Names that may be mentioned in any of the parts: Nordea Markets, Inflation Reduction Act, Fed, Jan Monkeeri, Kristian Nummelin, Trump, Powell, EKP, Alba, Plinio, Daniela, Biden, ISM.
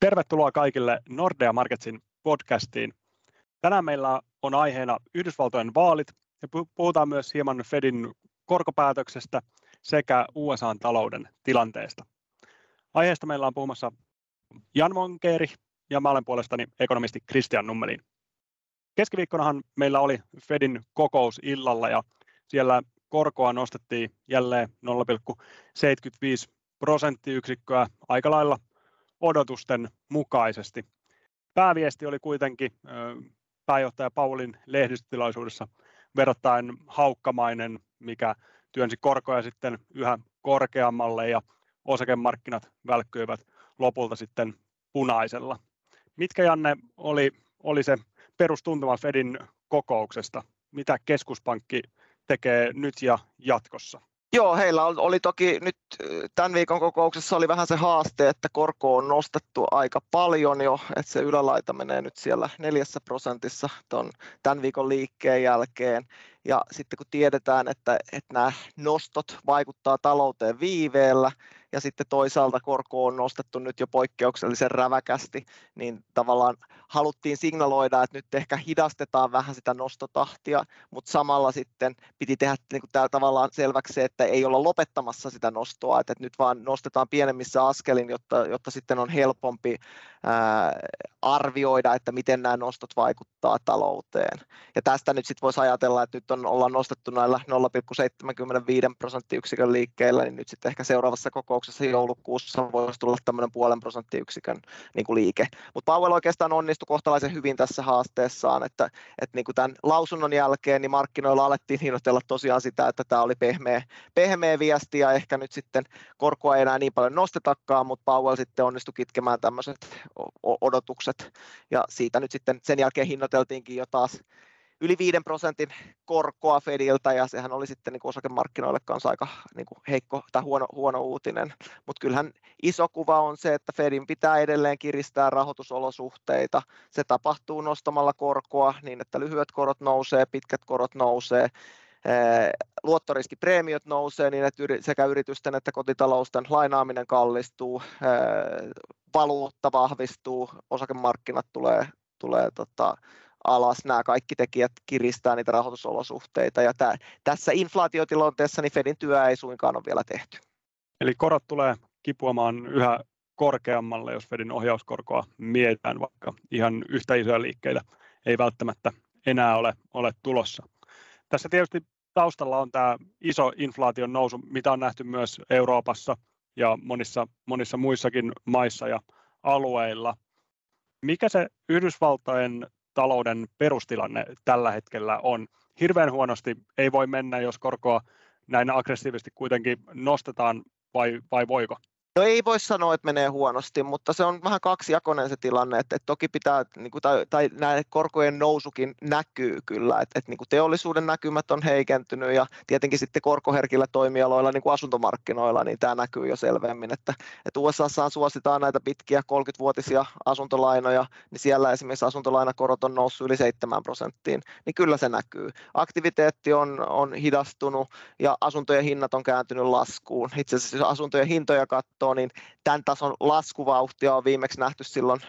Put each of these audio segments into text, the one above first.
Tervetuloa kaikille Nordea Marketsin podcastiin. Tänään meillä on aiheena Yhdysvaltojen vaalit ja puhutaan myös hieman Fedin korkopäätöksestä sekä USA:n talouden tilanteesta. Aiheesta meillä on puhumassa Jan Monkeeri ja mä olen puolestani ekonomisti Kristian Nummelin. Keskiviikkonahan meillä oli Fedin kokous illalla ja siellä korkoa nostettiin jälleen 0,75 prosenttiyksikköä aika lailla odotusten mukaisesti. Pääviesti oli kuitenkin pääjohtaja Powellin lehdistötilaisuudessa verrattain haukkamainen, mikä työnsi korkoja sitten yhä korkeammalle ja osakemarkkinat välkkyivät lopulta sitten punaisella. Mitkä, Janne, oli se perustuntuma Fedin kokouksesta? Mitä keskuspankki tekee nyt ja jatkossa? Joo, heillä oli toki nyt tämän viikon kokouksessa oli vähän se haaste, että korko on nostettu aika paljon jo, että se ylälaita menee nyt siellä 4% tämän viikon liikkeen jälkeen. Ja sitten kun tiedetään, että nämä nostot vaikuttaa talouteen viiveellä ja sitten toisaalta korko on nostettu nyt jo poikkeuksellisen räväkästi, niin tavallaan haluttiin signaloida, että nyt ehkä hidastetaan vähän sitä nostotahtia, mutta samalla sitten piti tehdä niin kuin täällä tavallaan selväksi se, että ei olla lopettamassa sitä nostoa, että nyt vaan nostetaan pienemmissä askelin, jotta sitten on helpompi arvioida, että miten nämä nostot vaikuttaa talouteen. Ja tästä nyt sitten voisi ajatella, että nyt ollaan nostettu näillä 0,75 prosenttiyksikön liikkeillä, niin nyt sitten ehkä seuraavassa kokouksessa joulukuussa voisi tulla tämmöinen 0,5 prosenttiyksikön niin kuin liike. Mutta Powell oikeastaan onnistui kohtalaisen hyvin tässä haasteessaan, että niin kuin tämän lausunnon jälkeen niin markkinoilla alettiin hinnoitella tosiaan sitä, että tämä oli pehmeä viesti ja ehkä nyt sitten korkoa ei enää niin paljon nostetakaan, mutta Powell sitten onnistui kitkemään tämmöiset odotukset ja siitä nyt sitten sen jälkeen hinnoiteltiinkin jo taas yli 5 prosentin korkoa Fediltä, ja sehän oli sitten niin kuin osakemarkkinoille kanssa aika niin kuin heikko tai huono uutinen. Mutta kyllähän iso kuva on se, että Fedin pitää edelleen kiristää rahoitusolosuhteita. Se tapahtuu nostamalla korkoa niin, että lyhyet korot nousee, pitkät korot nousee. Luottoriskipreemiot nousee niin, että sekä yritysten että kotitalousten lainaaminen kallistuu, valuutta vahvistuu, osakemarkkinat tulee alas, nämä kaikki tekijät kiristää niitä rahoitusolosuhteita ja tässä inflaatiotilanteessa niin Fedin työ ei suinkaan ole vielä tehty. Eli korot tulee kipuamaan yhä korkeammalle, jos Fedin ohjauskorkoa mietitään, vaikka ihan yhtä isoja liikkeitä ei välttämättä enää ole tulossa. Tässä tietysti taustalla on tämä iso inflaation nousu, mitä on nähty myös Euroopassa ja monissa muissakin maissa ja alueilla. Mikä se Yhdysvaltojen talouden perustilanne tällä hetkellä on? Hirveän huonosti ei voi mennä, jos korkoa näin aggressiivisesti kuitenkin nostetaan, vai voiko? No ei voi sanoa, että menee huonosti, mutta se on vähän kaksijakoinen se tilanne, että toki pitää, niin kuin, tai näiden korkojen nousukin näkyy kyllä, että niin kuin teollisuuden näkymät on heikentynyt ja tietenkin sitten korkoherkillä toimialoilla, niin kuin asuntomarkkinoilla, niin tämä näkyy jo selvemmin, että USA:ssa suositaan näitä pitkiä 30-vuotisia asuntolainoja, niin siellä esimerkiksi asuntolainakorot on noussut yli 7 prosenttiin, niin kyllä se näkyy. Aktiviteetti on hidastunut ja asuntojen hinnat on kääntynyt laskuun. Itse asiassa jos asuntojen hintoja katsoo, niin tämän tason laskuvauhtia on viimeksi nähty silloin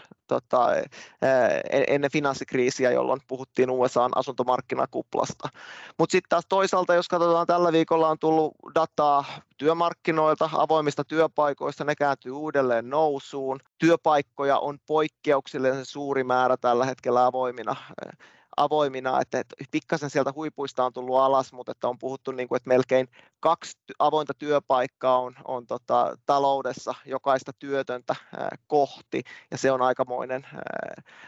ennen finanssikriisiä, jolloin puhuttiin USA:n asuntomarkkinakuplasta. Mutta sitten taas toisaalta, jos katsotaan, tällä viikolla on tullut dataa työmarkkinoilta, avoimista työpaikoista, ne kääntyy uudelleen nousuun. Työpaikkoja on poikkeuksellisen suuri määrä tällä hetkellä avoimina, että pikkasen sieltä huipuista on tullut alas, mutta että on puhuttu, niin kuin, että melkein 2 avointa työpaikkaa on taloudessa jokaista työtöntä kohti, ja se on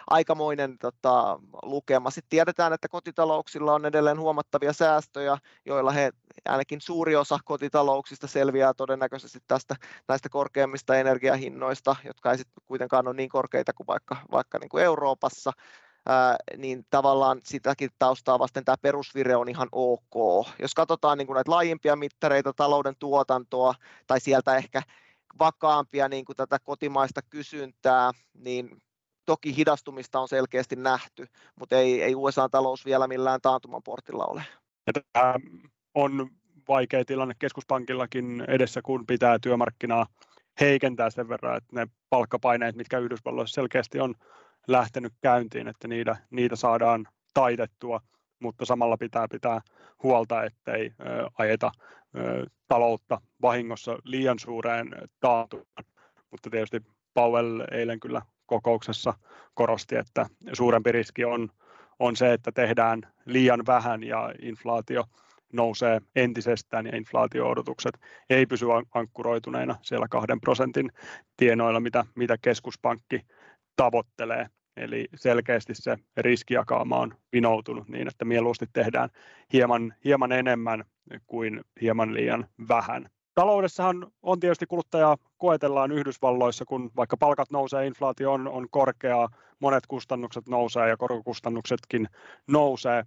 aikamoinen lukema. Sitten tiedetään, että kotitalouksilla on edelleen huomattavia säästöjä, joilla ainakin suuri osa kotitalouksista selviää todennäköisesti näistä korkeimmista energiahinnoista, jotka ei sitten kuitenkaan ole niin korkeita kuin vaikka niin kuin Euroopassa. Niin tavallaan sitäkin taustaa vasten tämä perusvire on ihan ok. Jos katsotaan niin kuin näitä laajimpia mittareita, talouden tuotantoa tai sieltä ehkä vakaampia niin kuin tätä kotimaista kysyntää, niin toki hidastumista on selkeästi nähty, mutta ei USA-talous vielä millään taantuman portilla ole. Ja tämä on vaikea tilanne keskuspankillakin edessä, kun pitää työmarkkinaa heikentää sen verran, että ne palkkapaineet, mitkä Yhdysvalloissa selkeästi on lähtenyt käyntiin, että niitä saadaan taitettua, mutta samalla pitää huolta, ettei ajeta taloutta vahingossa liian suureen taantumaan. Mutta tietysti Powell eilen kyllä kokouksessa korosti, että suurempi riski on se, että tehdään liian vähän ja inflaatio nousee entisestään ja inflaatio-odotukset ei pysy ankkuroituneina siellä 2% tienoilla, mitä keskuspankki tavoittelee. Eli selkeästi se riskijakauma on vinoutunut niin, että mieluusti tehdään hieman enemmän kuin hieman liian vähän. Taloudessahan on tietysti kuluttajaa koetellaan Yhdysvalloissa, kun vaikka palkat nousee, inflaatio on korkeaa, monet kustannukset nousee ja korkokustannuksetkin nousee.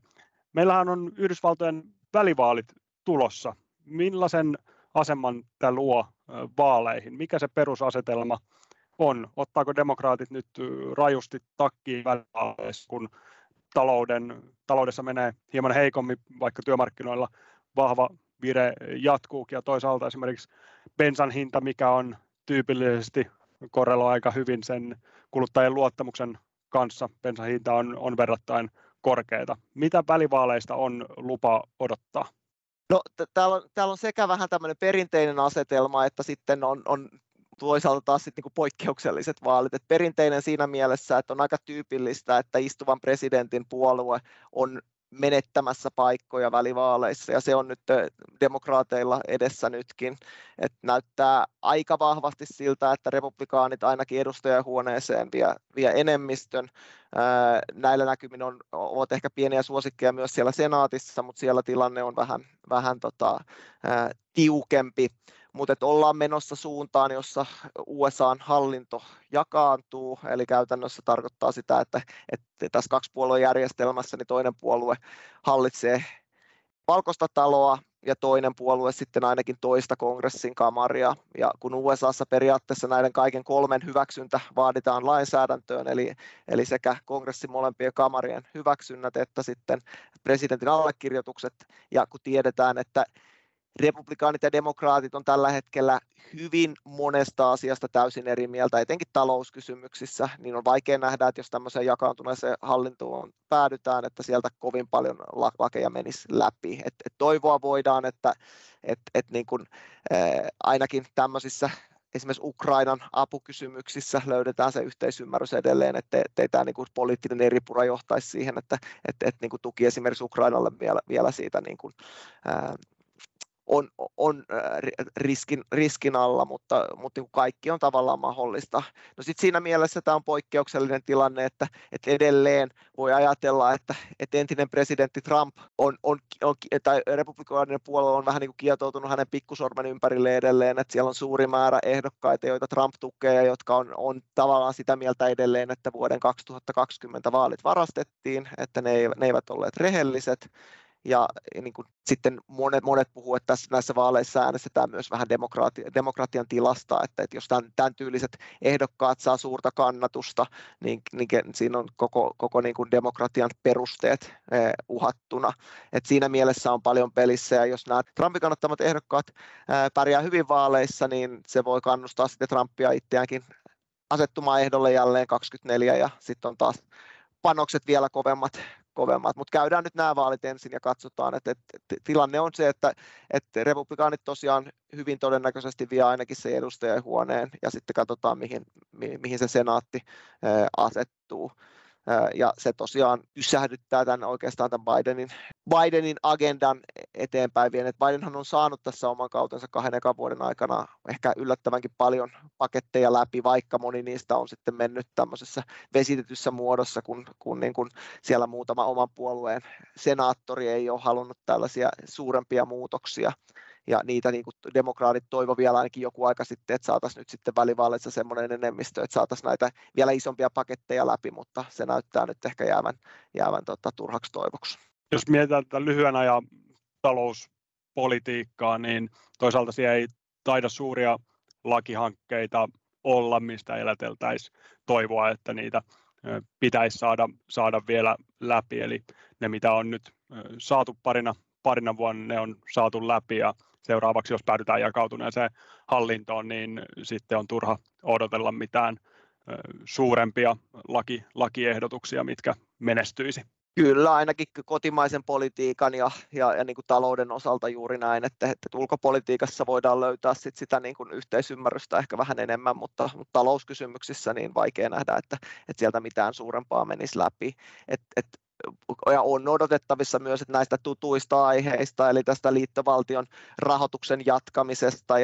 Meillähän on Yhdysvaltojen välivaalit tulossa. Millaisen aseman tämä luo vaaleihin? Mikä se perusasetelma on? Ottaako demokraatit nyt rajusti takkiin välivaaleissa, kun taloudessa menee hieman heikommin, vaikka työmarkkinoilla vahva vire jatkuukin ja toisaalta esimerkiksi bensan hinta, mikä on tyypillisesti korreloi aika hyvin sen kuluttajien luottamuksen kanssa, bensan hinta on verrattain korkeata. Mitä välivaaleista on lupa odottaa? No, täällä on sekä vähän tämmöinen perinteinen asetelma, että sitten on toisaalta taas sitten niin kuin poikkeukselliset vaalit. Et perinteinen siinä mielessä, että on aika tyypillistä, että istuvan presidentin puolue on menettämässä paikkoja välivaaleissa, ja se on nyt demokraateilla edessä nytkin. Et näyttää aika vahvasti siltä, että republikaanit ainakin edustajahuoneeseen vie enemmistön. Näillä näkymin ovat ehkä pieniä suosikkeja myös siellä senaatissa, mutta siellä tilanne on vähän tiukempi. Mutta ollaan menossa suuntaan, jossa USA:n hallinto jakaantuu, eli käytännössä tarkoittaa sitä, että tässä kaksipuoluejärjestelmässä niin toinen puolue hallitsee Valkoista taloa ja toinen puolue sitten ainakin toista kongressin kamaria. Ja kun USA:ssa periaatteessa näiden kaiken kolmen hyväksyntä vaaditaan lainsäädäntöön, eli sekä kongressin molempien kamarien hyväksynnät että sitten presidentin allekirjoitukset, ja kun tiedetään, että republikaanit ja demokraatit on tällä hetkellä hyvin monesta asiasta täysin eri mieltä, etenkin talouskysymyksissä, niin on vaikea nähdä, että jos tämmöiseen jakaantuneeseen hallintoon päädytään, että sieltä kovin paljon lakeja menisi läpi. Et toivoa voidaan, että niin kun, ainakin tämmöisissä esimerkiksi Ukrainan apukysymyksissä löydetään se yhteisymmärrys edelleen, ettei tämä niin poliittinen eripura johtaisi siihen, että niin kun tuki esimerkiksi Ukrainalle vielä siitä niin kun, on riskin alla, mutta niin kaikki on tavallaan mahdollista. No sit siinä mielessä tämä on poikkeuksellinen tilanne, että edelleen voi ajatella, että entinen presidentti Trump tai republikaaninen puolue on vähän niin kuin kietoutunut hänen pikkusormen ympärille edelleen, että siellä on suuri määrä ehdokkaita, joita Trump tukee ja jotka on tavallaan sitä mieltä edelleen, että vuoden 2020 vaalit varastettiin, että ne eivät olleet rehelliset. Ja niin kuin sitten monet puhuu, että näissä vaaleissa äänestetään myös vähän demokratian tilasta, että jos tämän tyyliset ehdokkaat saa suurta kannatusta, niin siinä on koko niin kuin demokratian perusteet uhattuna. Et siinä mielessä on paljon pelissä, ja jos nämä Trumpin kannattamat ehdokkaat pärjää hyvin vaaleissa, niin se voi kannustaa sitten Trumpia itseäänkin asettumaan ehdolle jälleen 2024, ja sitten on taas panokset vielä kovemmat. Mutta käydään nyt nämä vaalit ensin ja katsotaan, että tilanne on se, että republikaanit tosiaan hyvin todennäköisesti vie ainakin sen edustajahuoneen ja sitten katsotaan, mihin se senaatti asettuu. Ja se tosiaan ysähdyttää tämän Bidenin agendan eteenpäin vien. Et Bidenhan on saanut tässä oman kautensa 2 vuoden aikana ehkä yllättävänkin paljon paketteja läpi, vaikka moni niistä on sitten mennyt tämmöisessä vesitetyssä muodossa, kun niin kuin siellä muutama oman puolueen senaattori ei ole halunnut tällaisia suurempia muutoksia. Ja niitä niin kuin demokraatit toivo vielä ainakin joku aika sitten, että saataisiin nyt sitten välivaaleissa semmoinen enemmistö, että saataisiin näitä vielä isompia paketteja läpi, mutta se näyttää nyt ehkä jäävän turhaksi toivoksi. Jos mietitään tätä lyhyen ajan talouspolitiikkaa, niin toisaalta siellä ei taida suuria lakihankkeita olla, mistä eläteltäisiin toivoa, että niitä pitäisi saada vielä läpi. Eli ne, mitä on nyt saatu parina vuonna, ne on saatu läpi ja seuraavaksi, jos päädytään jakautuneeseen hallintoon, niin sitten on turha odotella mitään suurempia lakiehdotuksia, mitkä menestyisi. Kyllä, ainakin kotimaisen politiikan ja niin kuin talouden osalta juuri näin, että ulkopolitiikassa voidaan löytää sitä niin kuin yhteisymmärrystä ehkä vähän enemmän, mutta talouskysymyksissä niin vaikea nähdä, että sieltä mitään suurempaa menisi läpi. Ja on odotettavissa myös, että näistä tutuista aiheista, eli tästä liittovaltion rahoituksen jatkamisesta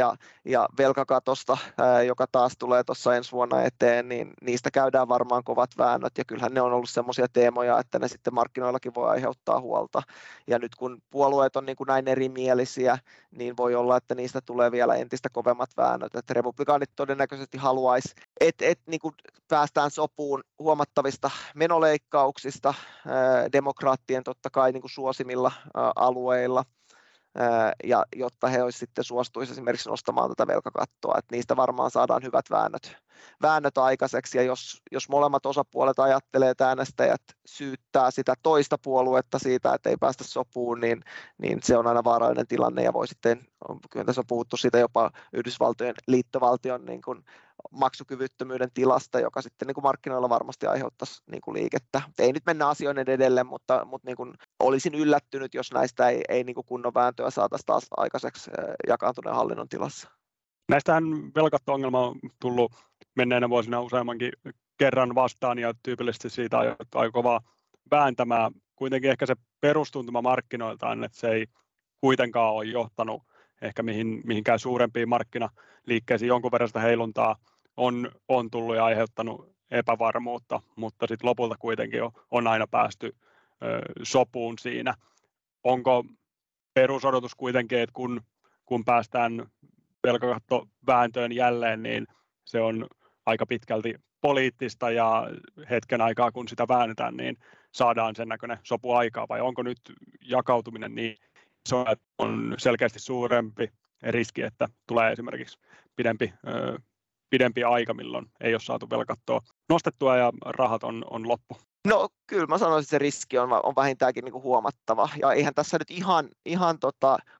ja velkakatosta, joka taas tulee tuossa ensi vuonna eteen, niin niistä käydään varmaan kovat väännöt, ja kyllähän ne on ollut semmoisia teemoja, että ne sitten markkinoillakin voi aiheuttaa huolta. Ja nyt kun puolueet on niin kuin näin erimielisiä, niin voi olla, että niistä tulee vielä entistä kovemmat väännöt. Että republikaanit todennäköisesti haluaisi, että niin kuin päästään sopuun huomattavista menoleikkauksista, demokraattien totta kai niin kuin suosimilla alueilla, ja jotta he olisi sitten suostuisi esimerkiksi nostamaan tätä velkakattoa, että niistä varmaan saadaan hyvät väännöt aikaiseksi, ja jos molemmat osapuolet ajattelee, että äänestäjät syyttää sitä toista puoluetta siitä, että ei päästä sopuun, niin se on aina vaarallinen tilanne, ja voi sitten, kyllä tässä on puhuttu siitä jopa Yhdysvaltojen liittovaltion niin kuin maksukyvyttömyyden tilasta, joka sitten niin kuin markkinoilla varmasti aiheuttaisi niin kuin liikettä. Ei nyt mennä asioiden edelleen, mutta niin kuin olisin yllättynyt, jos näistä ei niin kuin kunnon vääntöä saataisiin taas aikaiseksi jakaantuneen hallinnon tilassa. Näistähän velkatto-ongelma on tullut menneenä vuosina useammankin kerran vastaan, ja tyypillisesti siitä on aika kovaa vääntämään. Kuitenkin ehkä se perustuntuma markkinoiltaan, että se ei kuitenkaan ole johtanut ehkä mihinkään suurempiin markkinaliikkeisiin, jonkun verran sitä heiluntaa on tullut ja aiheuttanut epävarmuutta, mutta sitten lopulta kuitenkin on aina päästy sopuun siinä. Onko perusodotus kuitenkin, että kun päästään velkakattovääntöön jälleen, niin se on aika pitkälti poliittista ja hetken aikaa, kun sitä väännetään, niin saadaan sen näköinen sopu aikaa, vai onko nyt jakautuminen niin iso, että on selkeästi suurempi riski, että tulee esimerkiksi pidempi aika, milloin ei ole saatu velkattoa nostettua ja rahat on loppu? No kyllä mä sanoisin, että se riski on vähintäänkin niin kuin huomattava, ja eihän tässä nyt ihan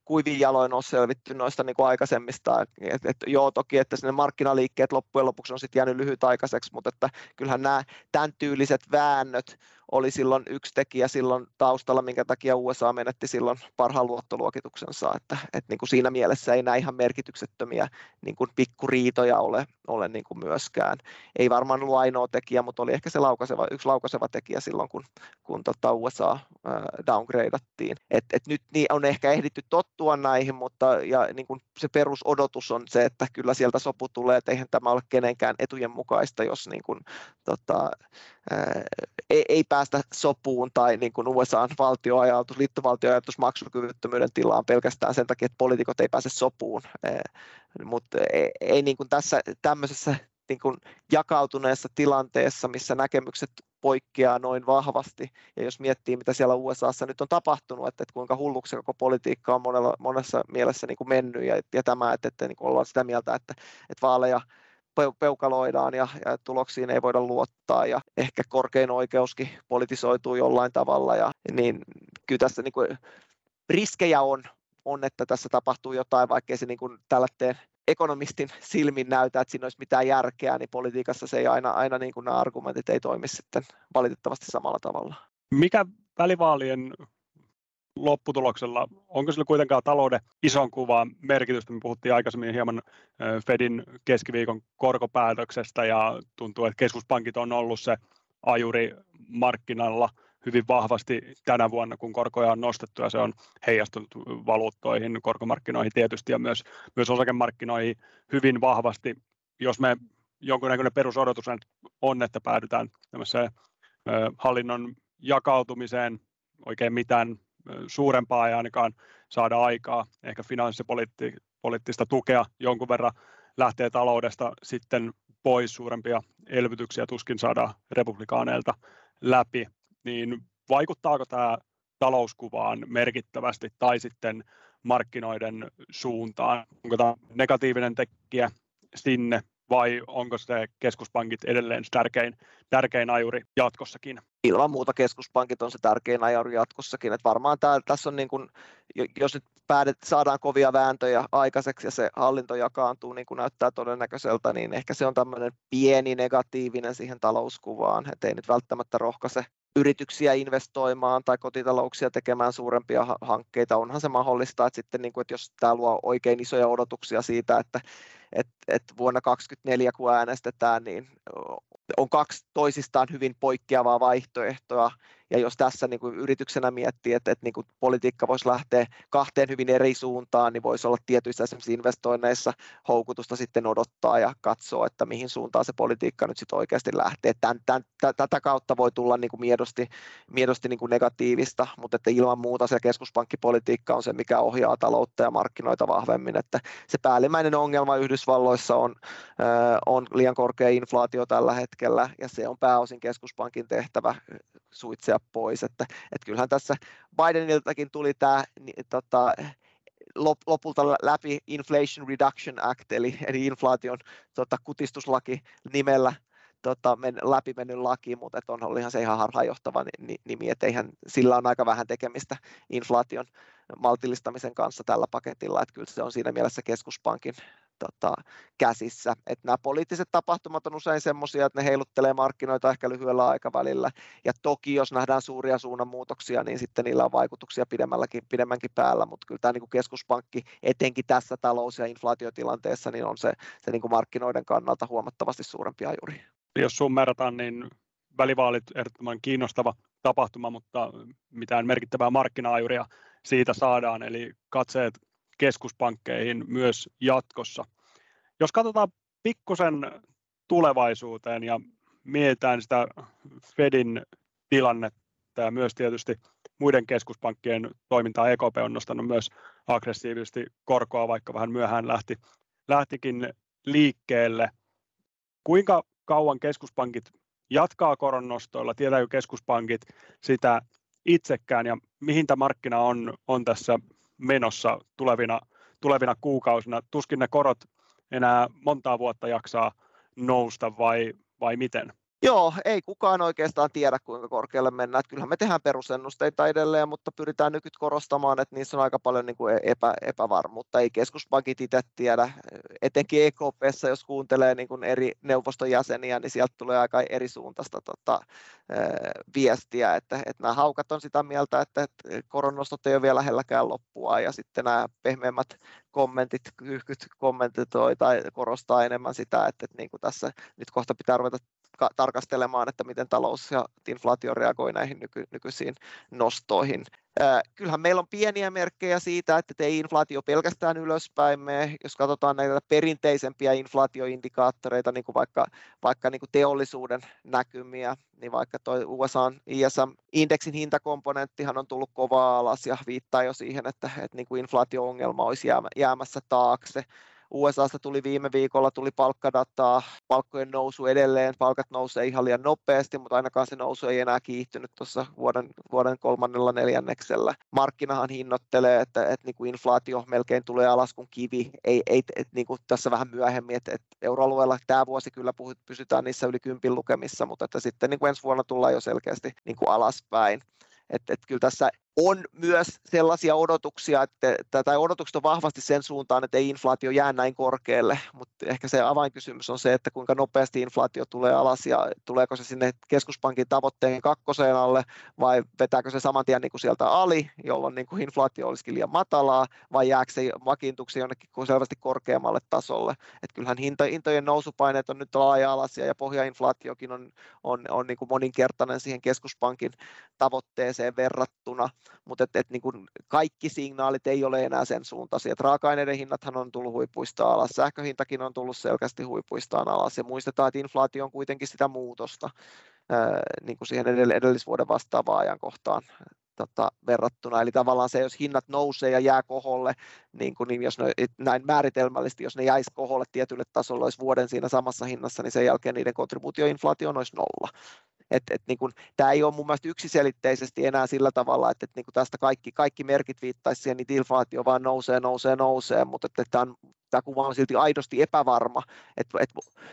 kuivin jaloin ole selvitty noista niin kuin aikaisemmista, että joo toki, että sinne markkinaliikkeet loppujen lopuksi on sitten jäänyt lyhytaikaiseksi, mutta että kyllähän nämä tämän tyyliset väännöt oli silloin yksi tekijä silloin taustalla, minkä takia USA menetti silloin parhaan luottoluokituksensa, että niin kuin siinä mielessä ei nämä ihan merkityksettömiä niin kuin pikkuriitoja ole niin kuin myöskään. Ei varmaan ollut ainoa tekijä, mutta oli ehkä se yksi laukaiseva tekijä silloin, kun USA downgradattiin. Et nyt niin on ehkä ehditty tottua näihin, mutta niin kuin se perusodotus on se, että kyllä sieltä sopu tulee, että eihän tämä ole kenenkään etujen mukaista, jos niin kuin, ei päästä sopuun tai niin kuin USA:n liittovaltioajatus maksukyvyttömyyden tilaan pelkästään sen takia, että poliitikot ei pääse sopuun, mutta ei niin kuin tässä tämmöisessä niin kuin jakautuneessa tilanteessa, missä näkemykset poikkeaa noin vahvasti, ja jos miettii, mitä siellä USA:ssa nyt on tapahtunut, että kuinka hulluksi koko politiikka on monessa mielessä niin kuin mennyt, ja tämä, että niin kuin ollaan sitä mieltä, että vaaleja peukaloidaan ja tuloksiin ei voida luottaa, ja ehkä korkein oikeuskin politisoituu jollain tavalla, ja niin kyllä tässä niin kuin riskejä on, että tässä tapahtuu jotain, vaikkei se niin kuin tällätteen ekonomistin silmin näytä, että siinä olisi mitään järkeä, niin politiikassa se ei aina niin kuin nämä argumentit ei toimi sitten valitettavasti samalla tavalla. Mikä välivaalien lopputuloksella, onko sillä kuitenkaan talouden ison kuvaan merkitystä? Me puhuttiin aikaisemmin hieman Fedin keskiviikon korkopäätöksestä, ja tuntuu, että keskuspankit on ollut se ajuri markkinalla hyvin vahvasti tänä vuonna, kun korkoja on nostettu, ja se on heijastunut valuuttoihin, korkomarkkinoihin tietysti ja myös osakemarkkinoihin hyvin vahvasti. Jos me jonkunnäköinen perusodotus on, että päädytään tämmöiseen hallinnon jakautumiseen, oikein mitään suurempaa ei ainakaan saada aikaa, ehkä finanssipoliittista tukea jonkun verran lähtee taloudesta sitten pois, suurempia elvytyksiä tuskin saadaan republikaaneilta läpi, niin vaikuttaako tämä talouskuvaan merkittävästi tai sitten markkinoiden suuntaan? Onko tämä negatiivinen tekijä sinne vai onko se keskuspankit edelleen tärkein ajuri jatkossakin? Ilman muuta keskuspankit on se tärkein ajuri jatkossakin. Että varmaan tässä on, niin kuin, jos nyt saadaan kovia vääntöjä aikaiseksi ja se hallinto jakaantuu niin kuin näyttää todennäköiseltä, niin ehkä se on tämmöinen pieni negatiivinen siihen talouskuvaan, että ei nyt välttämättä rohkaise yrityksiä investoimaan tai kotitalouksia tekemään suurempia hankkeita. Onhan se mahdollista, että, sitten, niin kuin, että jos tämä luo oikein isoja odotuksia siitä, että vuonna 2024 kun äänestetään, niin on kaksi toisistaan hyvin poikkeavaa vaihtoehtoa, ja jos tässä niin kuin yrityksenä miettii, että niin kuin politiikka voisi lähteä kahteen hyvin eri suuntaan, niin voisi olla tietyissä esimerkiksi investoinneissa houkutusta sitten odottaa ja katsoa, että mihin suuntaan se politiikka nyt sitten oikeasti lähtee. Tätä kautta voi tulla niin kuin miedosti niin kuin negatiivista, mutta että ilman muuta se keskuspankkipolitiikka on se, mikä ohjaa taloutta ja markkinoita vahvemmin. Että se päällimmäinen ongelma Yhdysvalloissa on liian korkea inflaatio tällä hetkellä, ja se on pääosin keskuspankin tehtävä suitsea pois. Että kyllähän tässä Bideniltakin tuli tämä lopulta läpi Inflation Reduction Act, eli inflaation kutistuslaki nimellä läpi mennyt laki, mutta olihan se ihan harhaanjohtava nimi, että eihän sillä on aika vähän tekemistä inflaation maltillistamisen kanssa tällä paketilla, että kyllä se on siinä mielessä keskuspankin käsissä. Että nämä poliittiset tapahtumat on usein semmoisia, että ne heiluttelee markkinoita ehkä lyhyellä aikavälillä, ja toki jos nähdään suuria suunnanmuutoksia, niin sitten niillä on vaikutuksia pidemmänkin päällä, mutta kyllä tämä keskuspankki etenkin tässä talous- ja inflaatiotilanteessa niin on se markkinoiden kannalta huomattavasti suurempi ajuri. Jos summerataan, niin välivaalit ehdottoman kiinnostava tapahtuma, mutta mitään merkittävää markkina-ajuria siitä saadaan, eli katseet keskuspankkeihin myös jatkossa. Jos katsotaan pikkusen tulevaisuuteen ja mietitään sitä Fedin tilannetta ja myös tietysti muiden keskuspankkien toimintaa, EKP on nostanut myös aggressiivisesti korkoa, vaikka vähän myöhään lähtikin liikkeelle. Kuinka kauan keskuspankit jatkaa koronnostoilla, tietääkö keskuspankit sitä itsekään ja mihin tämä markkina on tässä menossa tulevina kuukausina? Tuskin ne korot enää montaa vuotta jaksaa nousta vai miten? Joo, ei kukaan oikeastaan tiedä, kuinka korkealle mennään. Että kyllähän me tehdään perusennusteita edelleen, mutta pyritään nyt korostamaan, että niissä on aika paljon niin kuin epävarmuutta. Ei keskuspankit itse tiedä. Etenkin EKP:ssä, jos kuuntelee niin kuin eri neuvoston jäseniä, niin sieltä tulee aika eri suuntaista viestiä. Että nämä haukat on sitä mieltä, että koronnostot ei ole vielä lähelläkään loppua, ja sitten nämä pehmeämmät kommentoi tai korostaa enemmän sitä, että niin kuin tässä nyt kohta pitää ruveta tarkastelemaan, että miten talous ja inflaatio reagoi näihin nykyisiin nostoihin. Kyllähän meillä on pieniä merkkejä siitä, että ei inflaatio pelkästään ylöspäin mene. Jos katsotaan näitä perinteisempiä inflaatioindikaattoreita, niin kuin vaikka niin kuin teollisuuden näkymiä, niin vaikka tuo USA:n ISM-indeksin hintakomponenttihan on tullut kovaa alas ja viittaa jo siihen, että niin kuin inflaatio-ongelma olisi jäämässä taakse. USAsta tuli viime viikolla palkkadataa, palkkojen nousu edelleen, palkat nousee ihan liian nopeasti, mutta ainakaan se nousu ei enää kiihtynyt tuossa vuoden kolmannella neljänneksellä. Markkinahan hinnoittelee, että niin kuin inflaatio melkein tulee alas kuin kivi, niin kuin tässä vähän myöhemmin, että euroalueella tämä vuosi kyllä pysytään niissä yli 10 lukemissa, mutta että sitten niin kuin ensi vuonna tullaan jo selkeästi niin kuin alaspäin. Että kyllä tässä on myös sellaisia odotuksia, tai odotukset on vahvasti sen suuntaan, että ei inflaatio jää näin korkealle, mutta ehkä se avainkysymys on se, että kuinka nopeasti inflaatio tulee alas ja tuleeko se sinne keskuspankin tavoitteen 2 alle vai vetääkö se saman tien niin kuin sieltä ali, jolloin niin kuin inflaatio olisikin liian matalaa, vai jääkö se vakiintuksi jonnekin selvästi korkeammalle tasolle. Että kyllähän hintojen nousupaineet on nyt laaja-alaisia ja pohjainflaatiokin on niin kuin moninkertainen siihen keskuspankin tavoitteeseen verrattuna. Mutta niin kaikki signaalit ei ole enää sen suuntaisia. Raaka-aineiden hinnathan on tullut huipuista alas, sähköhintakin on tullut selkeästi huipuistaan alas, ja muistetaan, että inflaatio on kuitenkin sitä muutosta niin kuin siihen edellisvuoden vastaavaan ajankohtaan verrattuna. Eli tavallaan se, jos hinnat nousee ja jää koholle, niin jos näin määritelmällisesti, jos ne jäisi koholle tietylle tasolle, olisi vuoden siinä samassa hinnassa, niin sen jälkeen niiden kontribuutioinflaatio olisi 0. Niin tämä ei ole mun mielestä yksiselitteisesti enää sillä tavalla, että niin tästä kaikki merkit viittaisi siihen, niin inflaatio vaan nousee, mutta tämä kuva on silti aidosti epävarma, että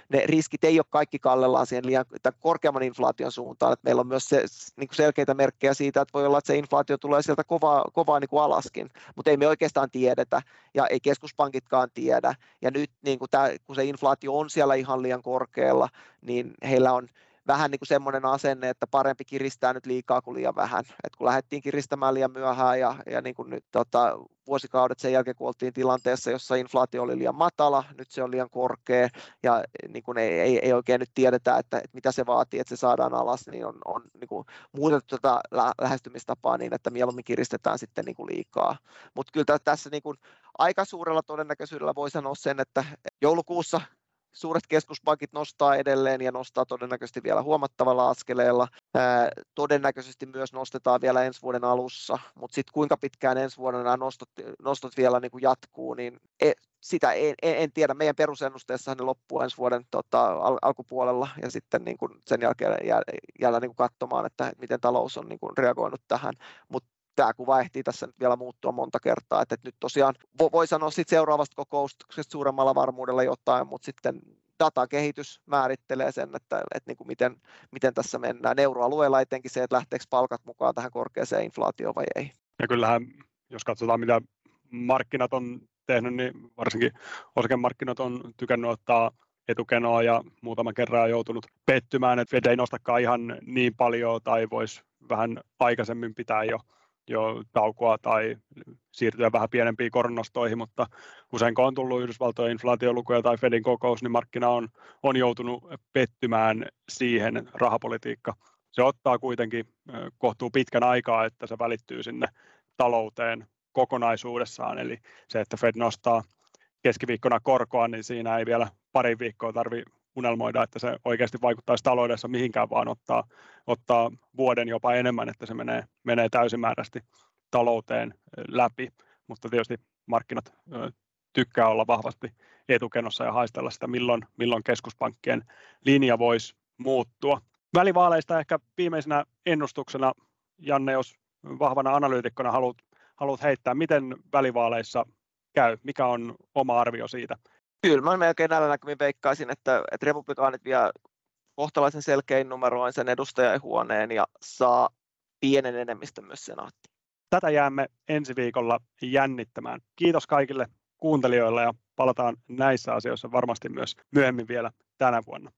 ne riskit ei ole kaikki kallellaan siihen liian korkeamman inflaation suuntaan, että meillä on myös niin kuin selkeitä merkkejä siitä, että voi olla, että se inflaatio tulee sieltä kovaa niin kuin alaskin, mutta ei me oikeastaan tiedetä ja ei keskuspankitkaan tiedä, ja nyt niin kuin tämä, kun se inflaatio on siellä ihan liian korkealla, niin heillä on vähän niin kuin semmoinen asenne, että parempi kiristää nyt liikaa kuin liian vähän. Et kun lähdettiin kiristämään liian myöhään ja niin kuin nyt, vuosikaudet sen jälkeen, kun oltiin tilanteessa, jossa inflaatio oli liian matala, nyt se on liian korkea ja niin kuin ei oikein nyt tiedetä, että mitä se vaatii, että se saadaan alas, niin on niin kuin muutettu tätä lähestymistapaa niin, että mieluummin kiristetään sitten niin kuin liikaa. Mutta kyllä tässä niin kuin aika suurella todennäköisyydellä voi sanoa sen, että joulukuussa suuret keskuspankit nostaa edelleen ja nostaa todennäköisesti vielä huomattavalla askeleella. Todennäköisesti myös nostetaan vielä ensi vuoden alussa, mutta sitten kuinka pitkään ensi vuonna nämä nostot vielä niin kuin jatkuu, niin sitä en tiedä. Meidän perusennusteessahan ne loppuu ensi vuoden alkupuolella ja sitten niin kuin sen jälkeen jäädään niin kuin katsomaan, että miten talous on niin kuin reagoinut tähän. Mut tämä kuva ehtii tässä nyt vielä muuttua monta kertaa, että nyt tosiaan voi sanoa sit seuraavasta kokouksesta suuremmalla varmuudella jotain, mutta sitten datakehitys määrittelee sen, että niin kuin miten tässä mennään. Euroalueella etenkin se, että lähteekö palkat mukaan tähän korkeaseen inflaatioon vai ei. Ja kyllähän, jos katsotaan mitä markkinat on tehnyt, niin varsinkin osakemarkkinat on tykännyt ottaa etukenoa ja muutama kerran on joutunut pettymään, että Fed ei nostakaan ihan niin paljon tai voisi vähän aikaisemmin pitää jo taukoa tai siirtyä vähän pienempiin koronnostoihin, mutta usein kun on tullut Yhdysvaltojen inflaatiolukuja tai Fedin kokous, niin markkina on joutunut pettymään siihen. Rahapolitiikka, se ottaa kuitenkin kohtuu pitkän aikaa, että se välittyy sinne talouteen kokonaisuudessaan, eli se, että Fed nostaa keskiviikkona korkoa, niin siinä ei vielä pari viikkoa tarvitse unelmoida, että se oikeasti vaikuttaisi taloudessa mihinkään, vaan ottaa vuoden jopa enemmän, että se menee täysimääräisesti talouteen läpi. Mutta tietysti markkinat tykkää olla vahvasti etukenossa ja haistella sitä, milloin keskuspankkien linja voisi muuttua. Välivaaleista ehkä viimeisenä ennustuksena, Janne, jos vahvana analyytikkona haluat heittää, miten välivaaleissa käy, mikä on oma arvio siitä? Kyllä, mä melkein näillä näkymin veikkaisin, että republikaanit vie kohtalaisen selkein numeroin sen edustajainhuoneen ja saa pienen enemmistön myös senaattiin. Tätä jäämme ensi viikolla jännittämään. Kiitos kaikille kuuntelijoille ja palataan näissä asioissa varmasti myös myöhemmin vielä tänä vuonna.